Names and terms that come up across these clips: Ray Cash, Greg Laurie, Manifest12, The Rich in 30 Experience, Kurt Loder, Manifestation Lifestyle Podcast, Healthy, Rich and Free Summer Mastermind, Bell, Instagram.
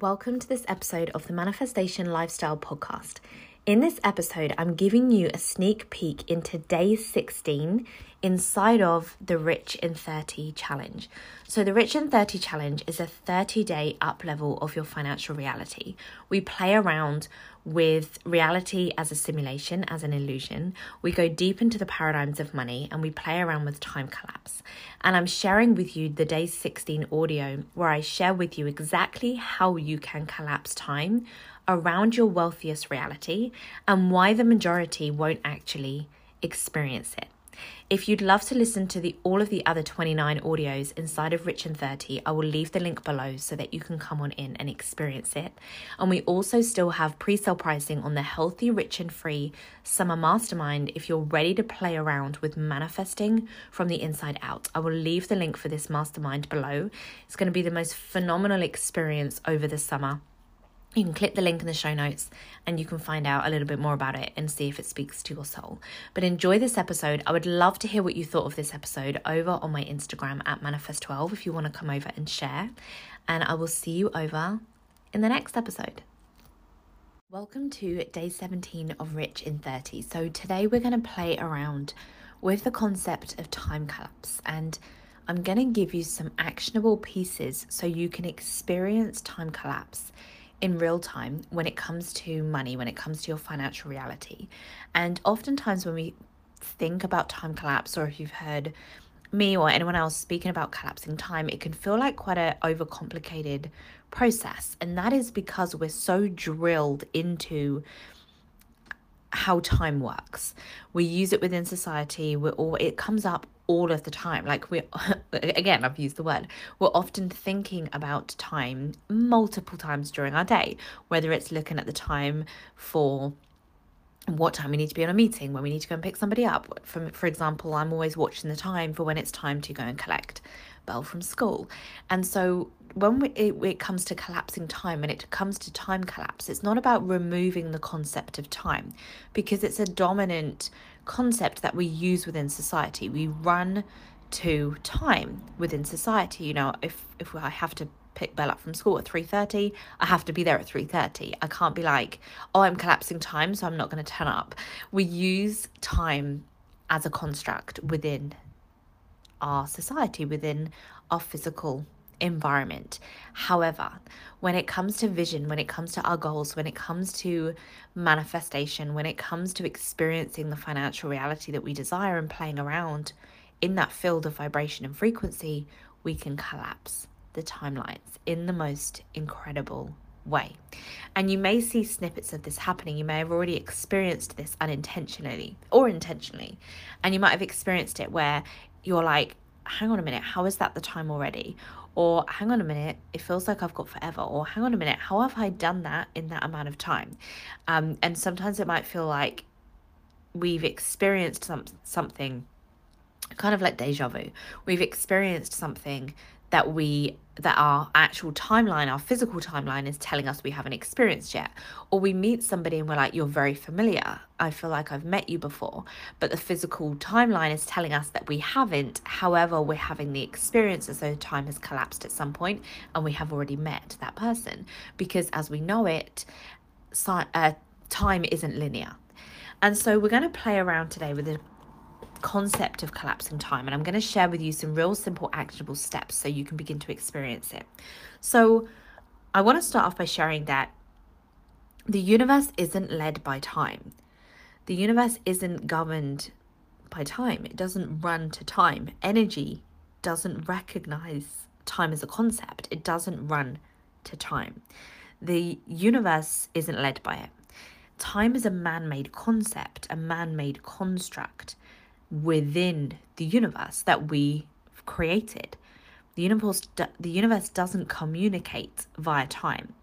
Welcome to this episode of the Manifestation Lifestyle Podcast. In this episode, I'm giving you a sneak peek into day 16 inside of the Rich in 30 challenge. So the Rich in 30 challenge is a 30-day up level of your financial reality. We play around with reality as a simulation, as an illusion. We go deep into the paradigms of money and we play around with time collapse. And I'm sharing with you the day 16 audio where I share with you exactly how you can collapse time around your wealthiest reality and why the majority won't actually experience it. If you'd love to listen to all of the other 29 audios inside of Rich in 30, I will leave the link below so that you can come on in and experience it. And we also still have pre-sale pricing on the Healthy, Rich and Free Summer Mastermind if you're ready to play around with manifesting from the inside out. I will leave the link for this mastermind below. It's going to be the most phenomenal experience over the summer. You can click the link in the show notes and you can find out a little bit more about it and see if it speaks to your soul. But enjoy this episode. I would love to hear what you thought of this episode over on my Instagram at Manifest12 if you want to come over and share. And I will see you over in the next episode. Welcome to day 17 of Rich in 30. So today we're going to play around with the concept of time collapse, and I'm going to give you some actionable pieces so you can experience time collapse in real time when it comes to money, when it comes to your financial reality. And oftentimes when we think about time collapse, or if you've heard me or anyone else speaking about collapsing time, it can feel like quite an overcomplicated process. And that is because we're so drilled into how time works. We use it within society. It comes up all of the time. Like again, I've used the word, we're often thinking about time multiple times during our day, whether it's looking at the time for what time we need to be on a meeting, when we need to go and pick somebody up. For example, I'm always watching the time for when it's time to go and collect Bell from school. And so when it comes to collapsing time, and it comes to time collapse, it's not about removing the concept of time, because it's a dominant concept that we use within society. We run to time within society. You know, if I have to pick Bell up from school at 3:30, I have to be there at 3:30. I can't be like, oh, I'm collapsing time, so I'm not going to turn up. We use time as a construct within our society, within our physical environment. However, when it comes to vision, when it comes to our goals, when it comes to manifestation, when it comes to experiencing the financial reality that we desire and playing around in that field of vibration and frequency, we can collapse the timelines in the most incredible way. And you may see snippets of this happening. You may have already experienced this unintentionally or intentionally, and you might have experienced it where you're like, hang on a minute, how is that the time already? Or hang on a minute, it feels like I've got forever. Or hang on a minute, how have I done that in that amount of time? And sometimes it might feel like we've experienced something kind of like deja vu. We've experienced something that our actual timeline, our physical timeline, is telling us we haven't experienced yet. Or we meet somebody and we're like, you're very familiar. I feel like I've met you before. But the physical timeline is telling us that we haven't. However, we're having the experience as though time has collapsed at some point and we have already met that person. Because as we know it, time isn't linear. And so we're going to play around today with the concept of collapsing time, and I'm going to share with you some real simple actionable steps so you can begin to experience it. So I want to start off by sharing that the universe isn't led by time. The universe isn't governed by time. It doesn't run to time. Energy doesn't recognize time as a concept. It doesn't run to time. The universe isn't led by it. Time is a man-made concept, a man-made construct within the universe that we have created. The universe doesn't communicate via time.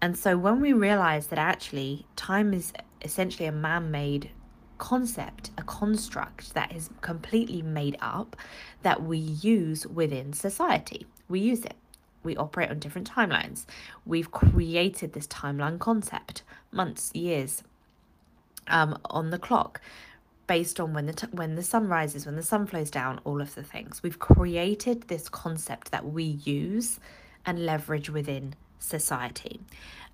And so when we realize that actually time is essentially a man-made concept, a construct that is completely made up, that we use within society. We use it. We operate on different timelines. We've created this timeline concept, months, years, on the clock, based on when the sun rises, when the sun flows down, all of the things. We've created this concept that we use and leverage within society.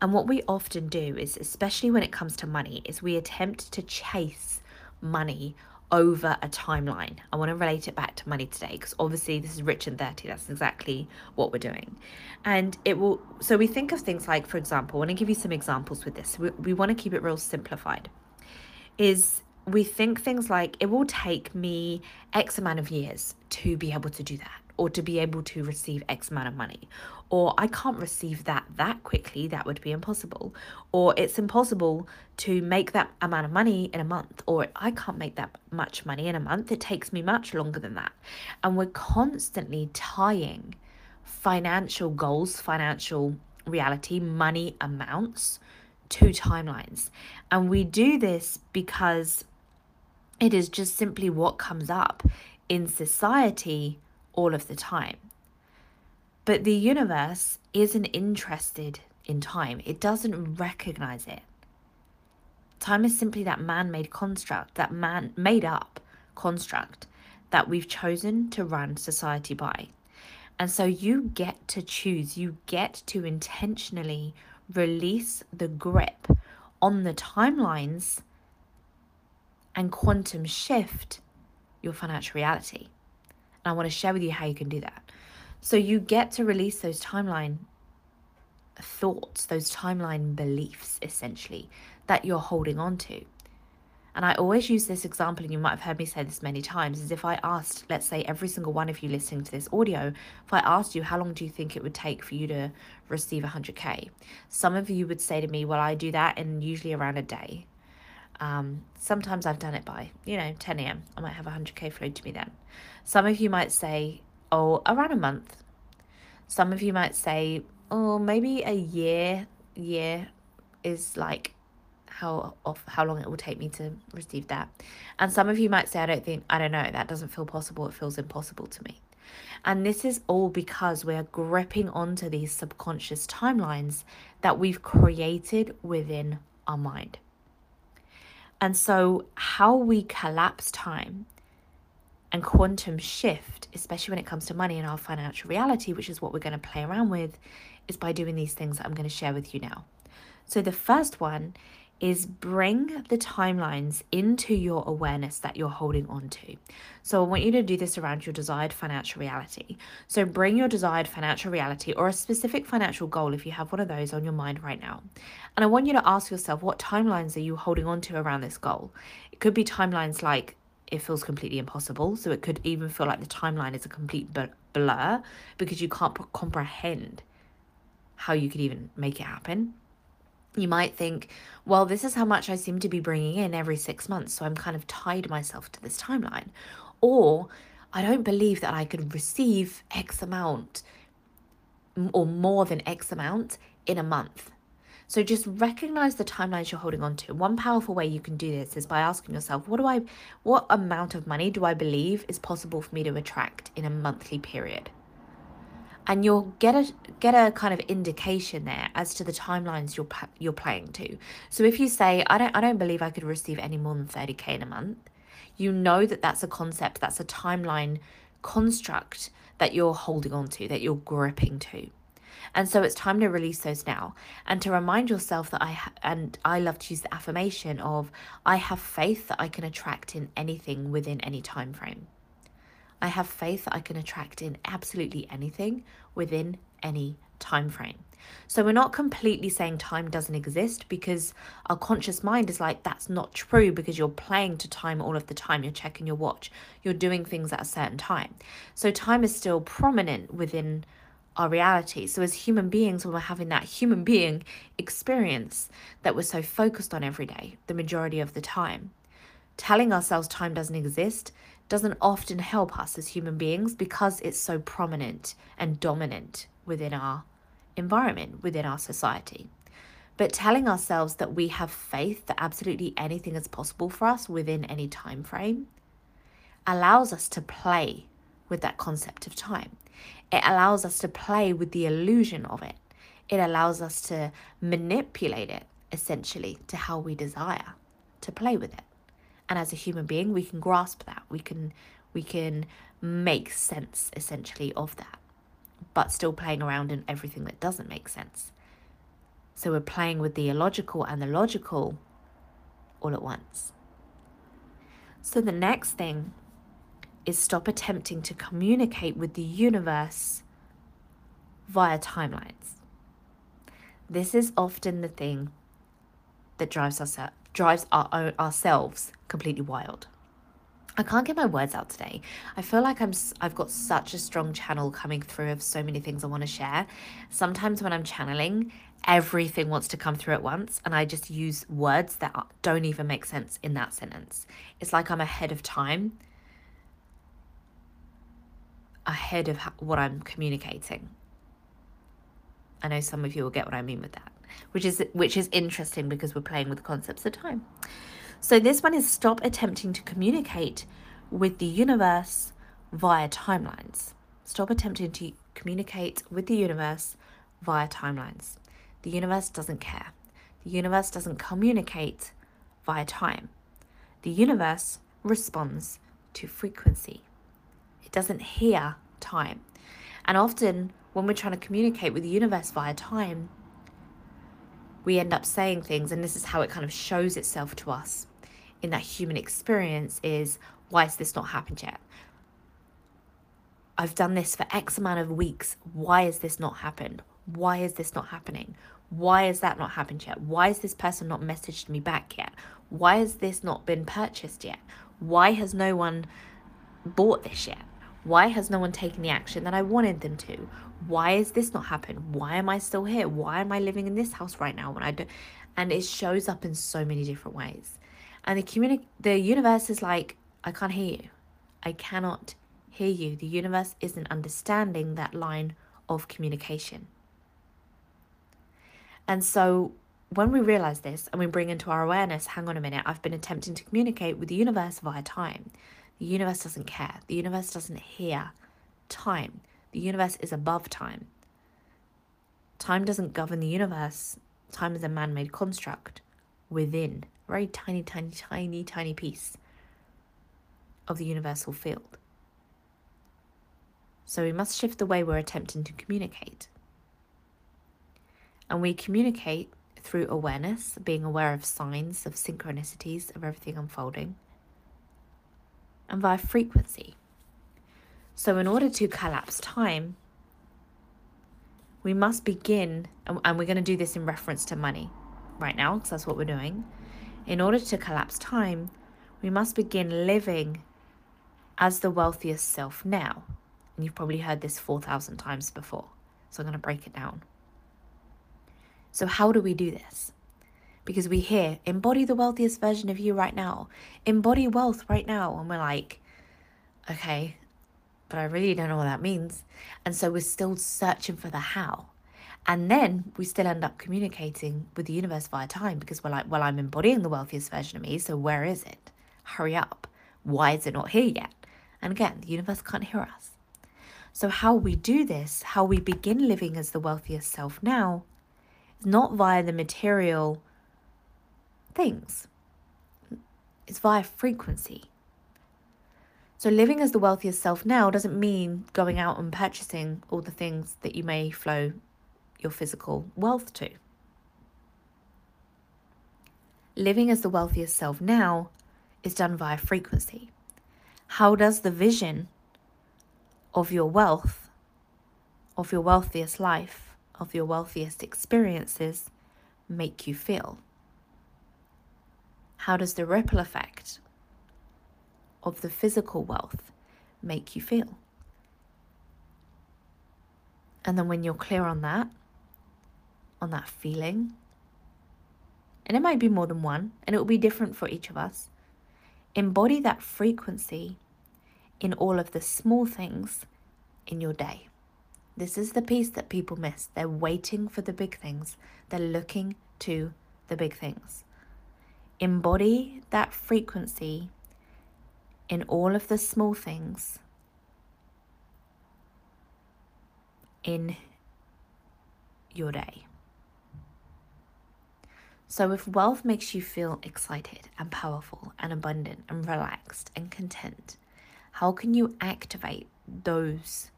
And what we often do is, especially when it comes to money, is we attempt to chase money over a timeline. I want to relate it back to money today, because obviously this is Rich in 30. That's exactly what we're doing. And it will, so we think of things like, for example, I want to give you some examples with this. We want to keep it real simplified. Is we think things like, it will take me X amount of years to be able to do that, or to be able to receive X amount of money, or I can't receive that quickly, that would be impossible, or it's impossible to make that amount of money in a month, or I can't make that much money in a month, it takes me much longer than that. And we're constantly tying financial goals, financial reality, money amounts to timelines. And we do this because it is just simply what comes up in society all of the time. But the universe isn't interested in time. It doesn't recognize it. Time is simply that man-made construct, that man made up construct that we've chosen to run society by. And so you get to choose, you get to intentionally release the grip on the timelines and quantum shift your financial reality. And I want to share with you how you can do that. So you get to release those timeline thoughts, those timeline beliefs, essentially, that you're holding on to. And I always use this example, and you might have heard me say this many times, is if I asked, let's say every single one of you listening to this audio, if I asked you, how long do you think it would take for you to receive 100K? Some of you would say to me, well, I do that in usually around a day. Sometimes I've done it by, 10 a.m. I might have 100K flowed to me then. Some of you might say, oh, around a month. Some of you might say, oh, maybe a year. Year is like, how long it will take me to receive that. And some of you might say, I don't know, that doesn't feel possible, it feels impossible to me. And this is all because we're gripping onto these subconscious timelines that we've created within our mind. And so how we collapse time and quantum shift, especially when it comes to money and our financial reality, which is what we're going to play around with, is by doing these things that I'm going to share with you now. So the first one is bring the timelines into your awareness that you're holding on to. So I want you to do this around your desired financial reality. So bring your desired financial reality or a specific financial goal, if you have one of those on your mind right now. And I want you to ask yourself, what timelines are you holding on to around this goal? It could be timelines like, it feels completely impossible. So it could even feel like the timeline is a complete blur because you can't comprehend how you could even make it happen. You might think, well, this is how much I seem to be bringing in every 6 months, so I'm kind of tied myself to this timeline. Or I don't believe that I could receive X amount or more than X amount in a month. So just recognize the timelines you're holding on to. One powerful way you can do this is by asking yourself, what amount of money do I believe is possible for me to attract in a monthly period? And you'll get a kind of indication there as to the timelines you're playing to. So if you say, I don't believe I could receive any more than 30K in a month, you know that that's a concept, that's a timeline construct that you're holding on to, that you're gripping to. And so it's time to release those now, and to remind yourself that I love to use the affirmation of, I have faith that I can attract in anything within any time frame. I have faith that I can attract in absolutely anything within any time frame. So we're not completely saying time doesn't exist, because our conscious mind is like, that's not true, because you're playing to time all of the time. You're checking your watch. You're doing things at a certain time. So time is still prominent within our reality. So as human beings, when we're having that human being experience that we're so focused on every day, the majority of the time, telling ourselves time doesn't exist doesn't often help us as human beings, because it's so prominent and dominant within our environment, within our society. But telling ourselves that we have faith that absolutely anything is possible for us within any time frame allows us to play with that concept of time. It allows us to play with the illusion of it. It allows us to manipulate it, essentially, to how we desire to play with it. And as a human being, we can grasp that. We can make sense, essentially, of that but still playing around in everything that doesn't make sense. So we're playing with the illogical and the logical all at once. So the next thing is stop attempting to communicate with the universe via timelines. This is often the thing that drives ourselves completely wild. I can't get my words out today. I feel like I've got such a strong channel coming through of so many things I want to share. Sometimes when I'm channeling, everything wants to come through at once, and I just use words that don't even make sense in that sentence. It's like I'm ahead of time, ahead of what I'm communicating. I know some of you will get what I mean with that, which is interesting because we're playing with the concepts of time. So this one is stop attempting to communicate with the universe via timelines. Stop attempting to communicate with the universe via timelines. The universe doesn't care. The universe doesn't communicate via time. The universe responds to frequency. It doesn't hear time. And often when we're trying to communicate with the universe via time, we end up saying things, and this is how it kind of shows itself to us in that human experience is, why has this not happened yet? I've done this for X amount of weeks. Why has this not happened? Why is this not happening? Why has that not happened yet? Why has this person not messaged me back yet? Why has this not been purchased yet? Why has no one bought this yet? Why has no one taken the action that I wanted them to? Why is this not happened? Why am I still here? Why am I living in this house right now when I do? And it shows up in so many different ways. And the universe is like, I can't hear you. I cannot hear you. The universe isn't understanding that line of communication. And so when we realize this and we bring into our awareness, hang on a minute, I've been attempting to communicate with the universe via time. The universe doesn't care. The universe doesn't hear time. The universe is above time. Time doesn't govern the universe. Time is a man-made construct within a very tiny, tiny, tiny, tiny piece of the universal field. So we must shift the way we're attempting to communicate. And we communicate through awareness, being aware of signs, of synchronicities, of everything unfolding, and via frequency. So in order to collapse time, we must begin, and we're going to do this in reference to money right now, because that's what we're doing. In order to collapse time, we must begin living as the wealthiest self now. And you've probably heard this 4,000 times before, so I'm going to break it down. So how do we do this? Because we hear, embody the wealthiest version of you right now. Embody wealth right now. And we're like, okay, but I really don't know what that means. And so we're still searching for the how. And then we still end up communicating with the universe via time because we're like, well, I'm embodying the wealthiest version of me. So where is it? Hurry up. Why is it not here yet? And again, the universe can't hear us. So how we do this, how we begin living as the wealthiest self now, is not via the material things. It's via frequency. So living as the wealthiest self now doesn't mean going out and purchasing all the things that you may flow your physical wealth to. Living as the wealthiest self now is done via frequency. How does the vision of your wealth, of your wealthiest life, of your wealthiest experiences make you feel? How does the ripple effect of the physical wealth make you feel? And then when you're clear on that feeling, and it might be more than one, and it will be different for each of us, embody that frequency in all of the small things in your day. This is the piece that people miss. They're waiting for the big things. They're looking to the big things. Embody that frequency in all of the small things in your day. So if wealth makes you feel excited and powerful and abundant and relaxed and content, how can you activate those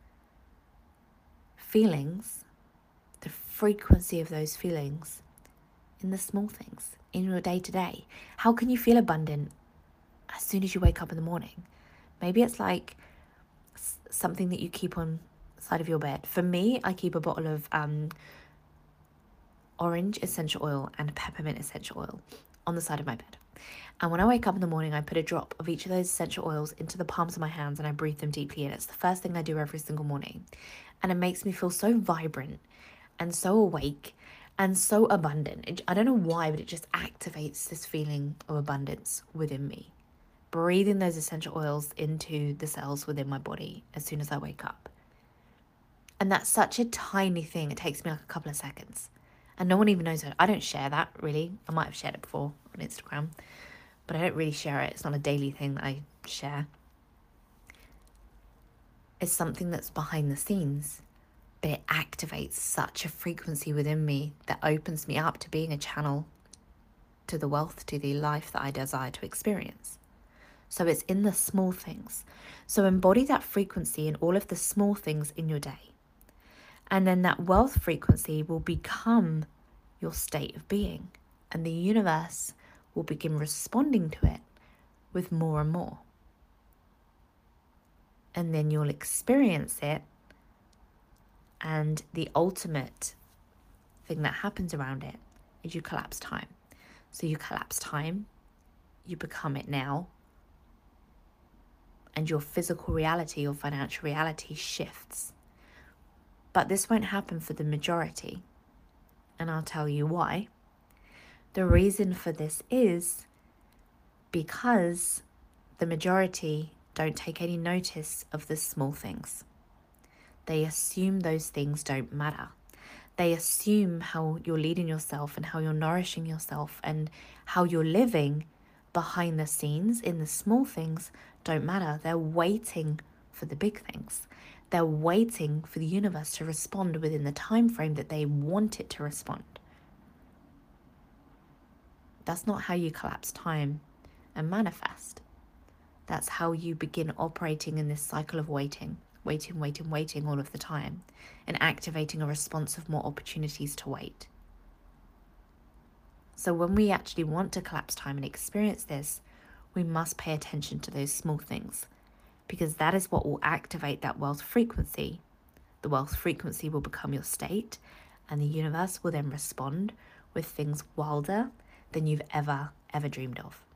feelings, the frequency of those feelings in the small things, in your day-to-day. How can you feel abundant as soon as you wake up in the morning? Maybe it's like something that you keep on the side of your bed. For me, I keep a bottle of orange essential oil and peppermint essential oil on the side of my bed. And when I wake up in the morning, I put a drop of each of those essential oils into the palms of my hands and I breathe them deeply in. It's the first thing I do every single morning. And it makes me feel so vibrant and so awake and so abundant. I don't know why, but it just activates this feeling of abundance within me. Breathing those essential oils into the cells within my body as soon as I wake up. And that's such a tiny thing. It takes me like a couple of seconds. And no one even knows it. I don't share that, really. I might have shared it before on Instagram, but I don't really share it. It's not a daily thing that I share. It's something that's behind the scenes, but it activates such a frequency within me that opens me up to being a channel to the wealth, to the life that I desire to experience. So it's in the small things. So embody that frequency in all of the small things in your day. And then that wealth frequency will become your state of being. And the universe will begin responding to it with more and more. And then you'll experience it. And the ultimate thing that happens around it is you collapse time. So you collapse time, you become it now. And your physical reality, your financial reality shifts. But this won't happen for the majority. And I'll tell you why. The reason for this is because the majority don't take any notice of the small things. They assume those things don't matter. They assume how you're leading yourself and how you're nourishing yourself and how you're living behind the scenes in the small things don't matter. They're waiting for the big things. They're waiting for the universe to respond within the time frame that they want it to respond. That's not how you collapse time and manifest. That's how you begin operating in this cycle of waiting all of the time and activating a response of more opportunities to wait. So when we actually want to collapse time and experience this, we must pay attention to those small things. Because that is what will activate that wealth frequency. The wealth frequency will become your state, and the universe will then respond with things wilder than you've ever dreamed of.